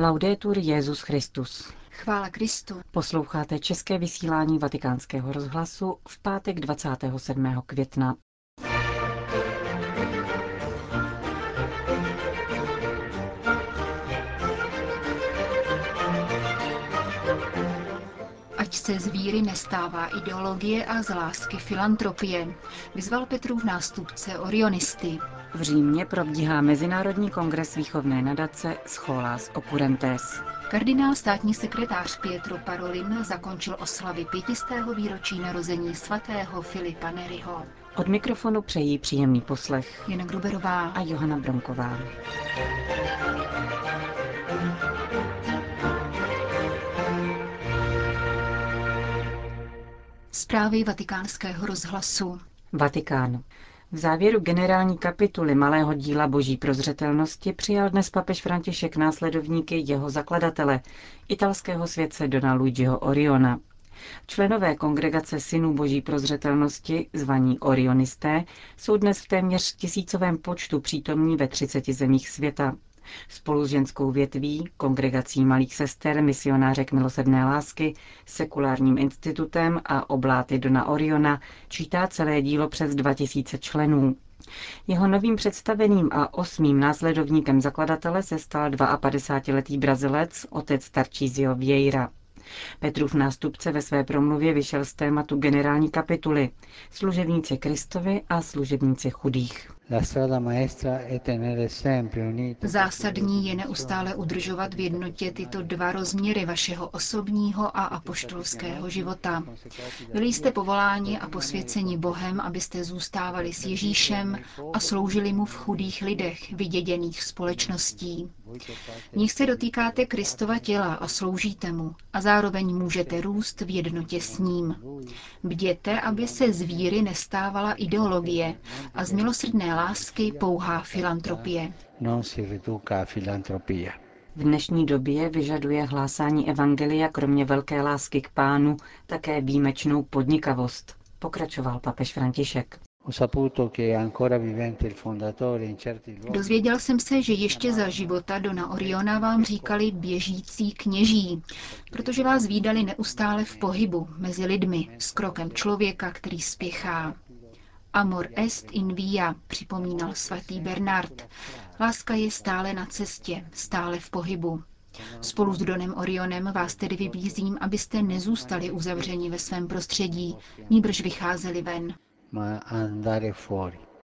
Laudetur Jesus Christus. Chvála Kristu. Posloucháte české vysílání Vatikánského rozhlasu v pátek 27. května. Ať se z víry nestává ideologie a z lásky filantropie, vyzval Petrův nástupce Orionisty. V Římě probíhá Mezinárodní kongres výchovné nadace Scholas Occurrentes. Kardinál státní sekretář Pietro Parolin zakončil oslavy 500. výročí narození svatého Filipa Neriho. Od mikrofonu přejí příjemný poslech Jana Gruberová a Johana Bronková. Zprávy Vatikánského rozhlasu. Vatikán. V závěru generální kapituly malého díla Boží prozřetelnosti přijal dnes papež František následovníky jeho zakladatele, italského světce Dona Luigiho Oriona. Členové kongregace synů Boží prozřetelnosti, zvaní Orionisté, jsou dnes v téměř tisícovém počtu přítomní ve 30 zemích světa. Spolu s ženskou větví, kongregací malých sester, misionářek milosrdné lásky, sekulárním institutem a obláty Dona Oriona čítá celé dílo přes 2000 členů. Jeho novým představeným a 8. následovníkem zakladatele se stal 52letý Brazilec, otec Tarcízio Vieira. Petrův nástupce ve své promluvě vyšel z tématu generální kapituly služebníci Kristovi a služebníci chudých. Zásadní je neustále udržovat v jednotě tyto dva rozměry vašeho osobního a apoštolského života. Byli jste povoláni a posvěceni Bohem, abyste zůstávali s Ježíšem a sloužili mu v chudých lidech, vyděděných společností. V nich se dotýkáte Kristova těla a sloužíte mu a zároveň můžete růst v jednotě s ním. Bděte, aby se z víry nestávala ideologie a z milosrdné lásky pouhá filantropie. V dnešní době vyžaduje hlásání evangelia kromě velké lásky k Pánu také výjimečnou podnikavost, pokračoval papež František. Dozvěděl jsem se, že ještě za života Dona Oriona vám říkali běžící kněží, protože vás vídali neustále v pohybu mezi lidmi s krokem člověka, který spěchá. Amor est in via, připomínal svatý Bernard. Láska je stále na cestě, stále v pohybu. Spolu s Donem Orionem vás tedy vybízím, abyste nezůstali uzavřeni ve svém prostředí, nýbrž vycházeli ven.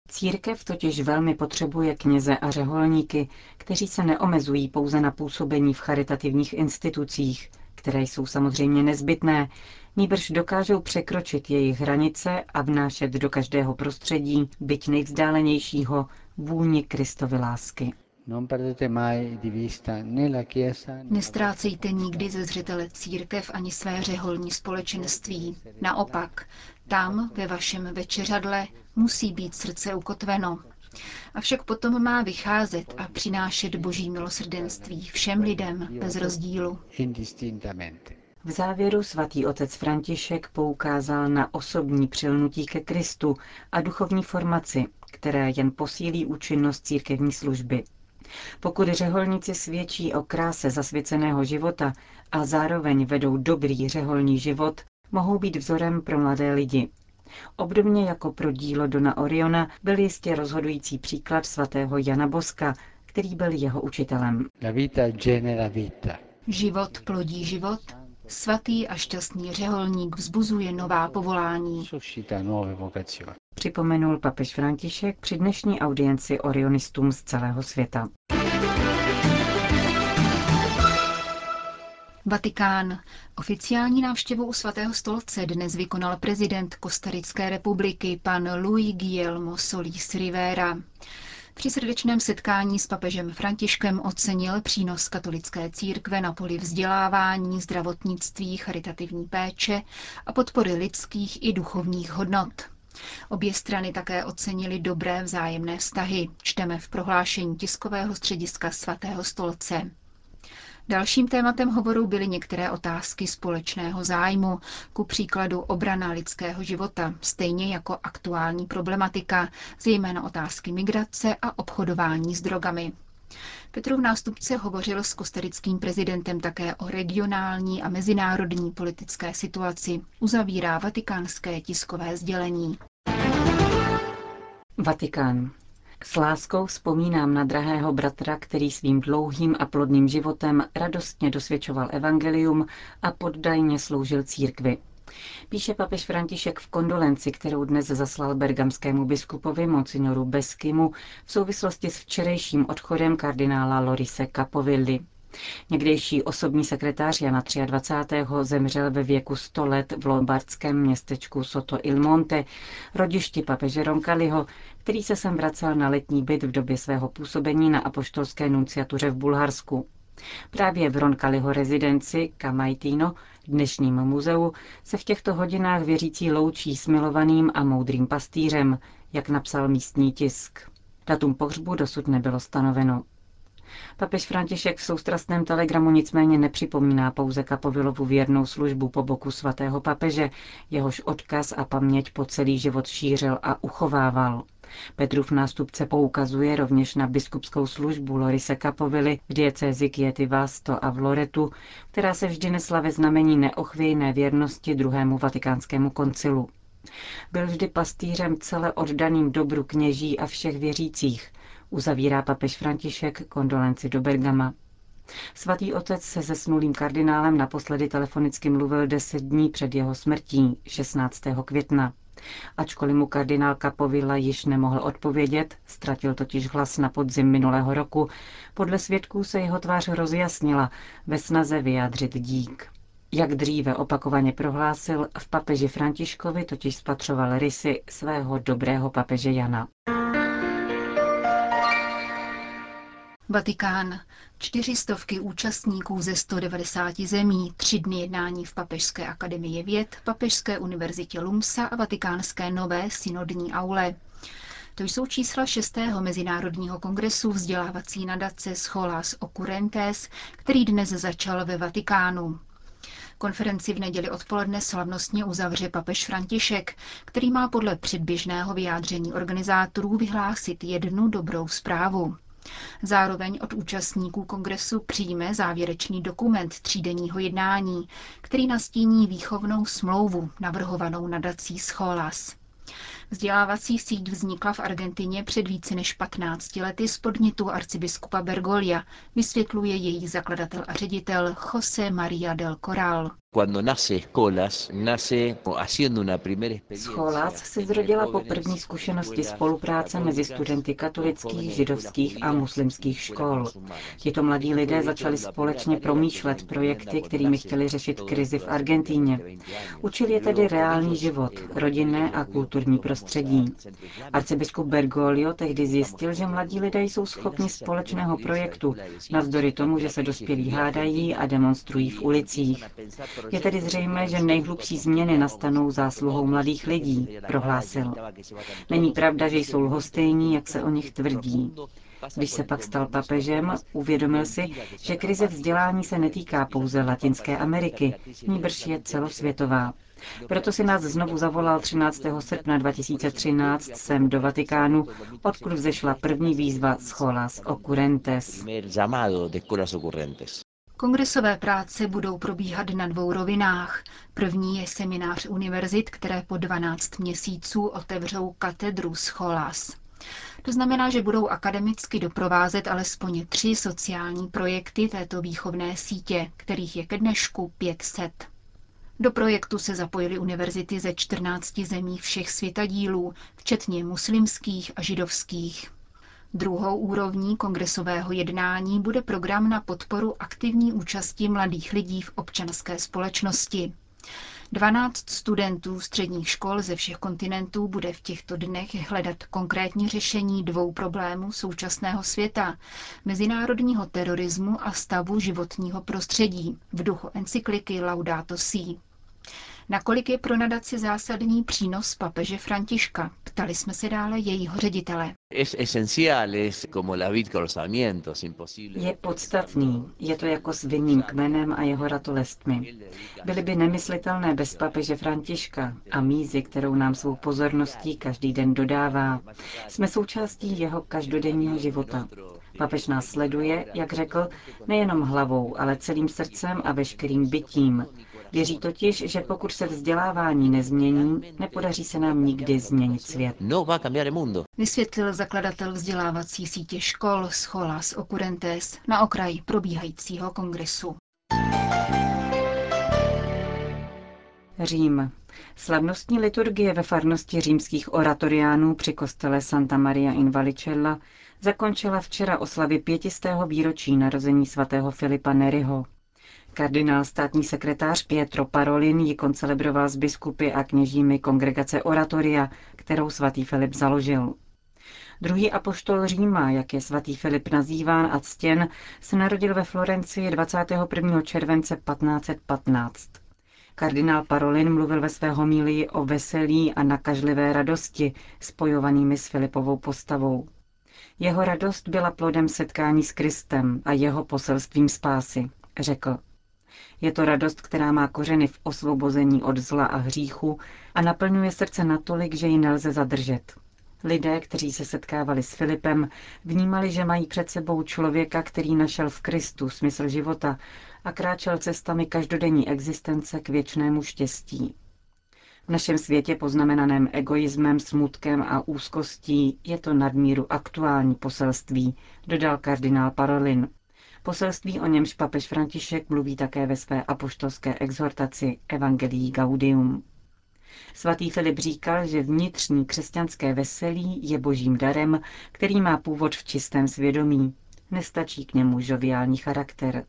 Církev totiž velmi potřebuje kněze a řeholníky, kteří se neomezují pouze na působení v charitativních institucích, které jsou samozřejmě nezbytné, nýbrž dokážou překročit jejich hranice a vnášet do každého prostředí, byť nejvzdálenějšího, vůni Kristovy lásky. Nestrácejte nikdy ze zřetele církev ani své řeholní společenství. Naopak, tam ve vašem večeřadle musí být srdce ukotveno. Avšak potom má vycházet a přinášet Boží milosrdenství všem lidem bez rozdílu. V závěru svatý otec František poukázal na osobní přilnutí ke Kristu a duchovní formaci, které jen posílí účinnost církevní služby. Pokud řeholníci svědčí o kráse zasvěceného života a zároveň vedou dobrý řeholní život, mohou být vzorem pro mladé lidi. Obdobně jako pro dílo Dona Oriona byl jistě rozhodující příklad svatého Jana Boska, který byl jeho učitelem. Život plodí život, svatý a šťastný řeholník vzbuzuje nová povolání, připomenul papež František při dnešní audienci orionistům z celého světa. Vatikán. Oficiální návštěvu u Svatého stolce dnes vykonal prezident Kostarické republiky pan Luis Guillermo Solís Rivera. Při srdečném setkání s papežem Františkem ocenil přínos katolické církve na poli vzdělávání, zdravotnictví, charitativní péče a podpory lidských i duchovních hodnot. Obě strany také ocenily dobré vzájemné vztahy, čteme v prohlášení tiskového střediska Svatého stolce. Dalším tématem hovoru byly některé otázky společného zájmu, ku příkladu obrana lidského života, stejně jako aktuální problematika, zejména otázky migrace a obchodování s drogami. Petrův nástupce hovořil s kostarickým prezidentem také o regionální a mezinárodní politické situaci, uzavírá vatikánské tiskové sdělení. Vatikán. S láskou vzpomínám na drahého bratra, který svým dlouhým a plodným životem radostně dosvědčoval evangelium a poddajně sloužil církvi. Píše papež František v kondolenci, kterou dnes zaslal bergamskému biskupovi monsignoru Beskimu v souvislosti s včerejším odchodem kardinála Lorise Capovilly. Někdejší osobní sekretář Jana 23. zemřel ve věku 100 let v lombardském městečku Soto il Monte, rodišti papeže Ronkaliho, který se sem vracel na letní byt v době svého působení na apoštolské nunciatuře v Bulharsku. Právě v Roncaliho rezidenci Kamaitino, dnešním muzeu, se v těchto hodinách věřící loučí s milovaným a moudrým pastýřem, jak napsal místní tisk. Datum pohřbu dosud nebylo stanoveno. Papež František v soustrastném telegramu nicméně nepřipomíná pouze Capovillovu věrnou službu po boku svatého papeže, jehož odkaz a paměť po celý život šířil a uchovával. Petrův nástupce poukazuje rovněž na biskupskou službu Lorise Capovilly v diecézi Vasto a v Loretu, která se vždy nesla ve znamení neochvějné věrnosti druhému Vatikánskému koncilu. Byl vždy pastýřem cele oddaným dobru kněží a všech věřících, uzavírá papež František kondolenci do Bergama. Svatý otec se zesnulým kardinálem naposledy telefonicky mluvil 10 dní před jeho smrtí, 16. května. Ačkoliv mu kardinál Capovilla již nemohl odpovědět, ztratil totiž hlas na podzim minulého roku, podle svědků se jeho tvář rozjasnila ve snaze vyjádřit dík. Jak dříve opakovaně prohlásil, v papeži Františkovi totiž spatřoval rysy svého dobrého papeže Jana. Vatikán. 400 účastníků ze 190 zemí, 3 dny jednání v Papežské akademii věd, Papežské univerzitě Lumsa a Vatikánské nové synodní aule. To jsou čísla 6. mezinárodního kongresu vzdělávací nadace Scholas Occurrentes, který dnes začal ve Vatikánu. Konferenci v neděli odpoledne slavnostně uzavře papež František, který má podle předběžného vyjádření organizátorů vyhlásit jednu dobrou zprávu. Zároveň od účastníků kongresu přijme závěrečný dokument třídenního jednání, který nastíní výchovnou smlouvu navrhovanou nadací Scholas. Vzdělávací síť vznikla v Argentině před více než 15 lety z podnětu arcibiskupa Bergoglia, vysvětluje její zakladatel a ředitel José María del Corral. Scholas se zrodila po první zkušenosti spolupráce mezi studenty katolických, židovských a muslimských škol. Tito mladí lidé začali společně promýšlet projekty, kterými chtěli řešit krizi v Argentíně. Učil je tedy reálný život, rodinné a kulturní prostředí. Arcibiskup Bergoglio tehdy zjistil, že mladí lidé jsou schopni společného projektu, navzdory tomu, že se dospělí hádají a demonstrují v ulicích. Je tedy zřejmé, že nejhlubší změny nastanou zásluhou mladých lidí, prohlásil. Není pravda, že jsou lhostejní, jak se o nich tvrdí. Když se pak stal papežem, uvědomil si, že krize vzdělání se netýká pouze Latinské Ameriky, nýbrž je celosvětová. Proto si nás znovu zavolal 13. srpna 2013 sem do Vatikánu, odkud vzešla první výzva Scholas Occurrentes. Kongresové práce budou probíhat na 2 rovinách. První je seminář univerzit, které po 12 měsíců otevřou katedru Scholas. To znamená, že budou akademicky doprovázet alespoň 3 sociální projekty této výchovné sítě, kterých je ke dnešku 500. Do projektu se zapojily univerzity ze 14 zemí všech světadílů, včetně muslimských a židovských. Druhou úrovní kongresového jednání bude program na podporu aktivní účasti mladých lidí v občanské společnosti. 12 studentů středních škol ze všech kontinentů bude v těchto dnech hledat konkrétní řešení 2 problémů současného světa, mezinárodního terorismu a stavu životního prostředí v duchu encykliky Laudato Si. Nakolik je pro nadaci zásadní přínos papeže Františka? Ptali jsme se dále jejího ředitele. Je podstatný, je to jako s vinným kmenem a jeho ratolestmi. Byly by nemyslitelné bez papeže Františka a mízy, kterou nám svou pozorností každý den dodává. Jsme součástí jeho každodenního života. Papež nás sleduje, jak řekl, nejenom hlavou, ale celým srdcem a veškerým bytím. Věří totiž, že pokud se vzdělávání nezmění, nepodaří se nám nikdy změnit svět. Vysvětlil zakladatel vzdělávací sítě škol Scholas Occurrentes na okraji probíhajícího kongresu. Řím. Slavnostní liturgie ve farnosti římských oratoriánů při kostele Santa Maria in Valicella zakončila včera oslavy 500. výročí narození svatého Filipa Neriho. Kardinál státní sekretář Pietro Parolin ji koncelebroval s biskupy a kněžími kongregace Oratoria, kterou svatý Filip založil. Druhý apoštol Říma, jak je svatý Filip nazýván a ctěn, se narodil ve Florencii 21. července 1515. Kardinál Parolin mluvil ve své homílii o veselí a nakažlivé radosti, spojovanými s Filipovou postavou. Jeho radost byla plodem setkání s Kristem a jeho poselstvím spásy, řekl. Je to radost, která má kořeny v osvobození od zla a hříchu a naplňuje srdce natolik, že ji nelze zadržet. Lidé, kteří se setkávali s Filipem, vnímali, že mají před sebou člověka, který našel v Kristu smysl života a kráčel cestami každodenní existence k věčnému štěstí. V našem světě poznamenaném egoismem, smutkem a úzkostí je to nadmíru aktuální poselství, dodal kardinál Parolin. Poselství, o němž papež František mluví také ve své apoštolské exhortaci Evangelii Gaudium. Svatý Filip říkal, že vnitřní křesťanské veselí je božím darem, který má původ v čistém svědomí. Nestačí k němu žoviální charakter.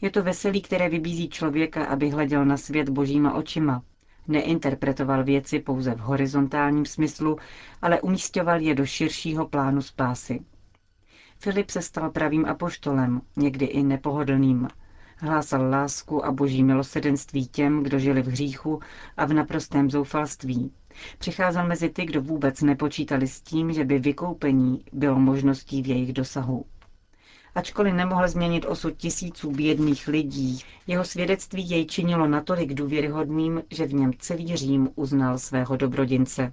Je to veselí, které vybízí člověka, aby hleděl na svět božíma očima. Neinterpretoval věci pouze v horizontálním smyslu, ale umísťoval je do širšího plánu spásy. Filip se stal pravým apoštolem, někdy i nepohodlným. Hlásal lásku a boží milosrdenství těm, kdo žili v hříchu a v naprostém zoufalství. Přicházel mezi ty, kdo vůbec nepočítali s tím, že by vykoupení bylo možností v jejich dosahu. Ačkoliv nemohl změnit osud tisíců bědných lidí, jeho svědectví jej činilo natolik důvěryhodným, že v něm celý Řím uznal svého dobrodince,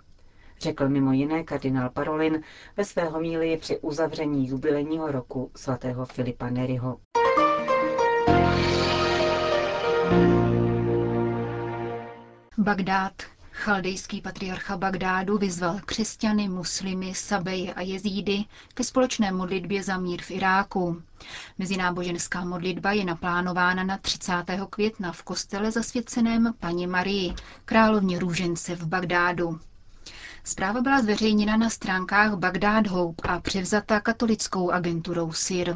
řekl mimo jiné kardinál Parolin ve své homílii při uzavření jubilejního roku svatého Filipa Neriho. Bagdád. Chaldejský patriarcha Bagdádu vyzval křesťany, muslimy, Sabeje a Jezídy ke společné modlitbě za mír v Iráku. Mezináboženská modlitba je naplánována na 30. května v kostele zasvěceném Panně Marii, královně růžence v Bagdádu. Zpráva byla zveřejněna na stránkách Bagdád Hope a převzata katolickou agenturou SIR.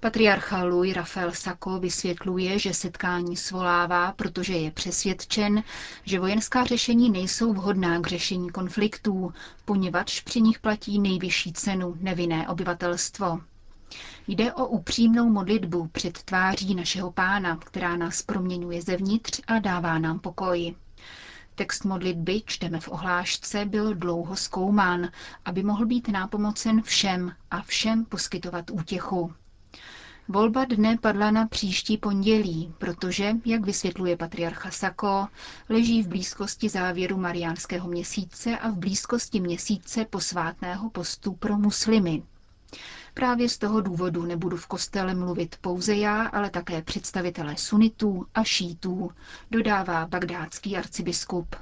Patriarcha Louis Raphael Sako vysvětluje, že setkání svolává, protože je přesvědčen, že vojenská řešení nejsou vhodná k řešení konfliktů, poněvadž při nich platí nejvyšší cenu nevinné obyvatelstvo. Jde o upřímnou modlitbu před tváří našeho Pána, která nás proměňuje zevnitř a dává nám pokoj. Text modlitby, čteme v ohlášce, byl dlouho zkoumán, aby mohl být nápomocen všem a všem poskytovat útěchu. Volba dne padla na příští pondělí, protože, jak vysvětluje patriarcha Sako, leží v blízkosti závěru mariánského měsíce a v blízkosti měsíce posvátného postu pro muslimy. Právě z toho důvodu nebudu v kostele mluvit pouze já, ale také představitelé sunitů a šítů, dodává bagdátský arcibiskup.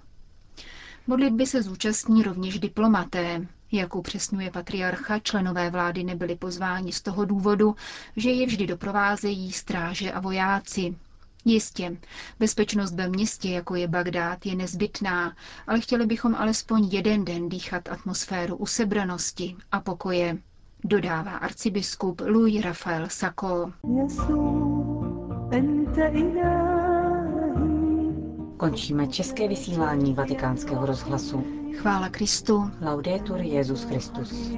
Modlitby se zúčastní rovněž diplomaté. Jak upřesňuje patriarcha, členové vlády nebyli pozváni z toho důvodu, že je vždy doprovázejí stráže a vojáci. Jistě, bezpečnost ve městě, jako je Bagdád, je nezbytná, ale chtěli bychom alespoň jeden den dýchat atmosféru usebranosti a pokoje, dodává arcibiskup Louis Raphael Sako. Končíme české vysílání Vatikánského rozhlasu. Chvála Kristu. Laudetur Jesus Christus.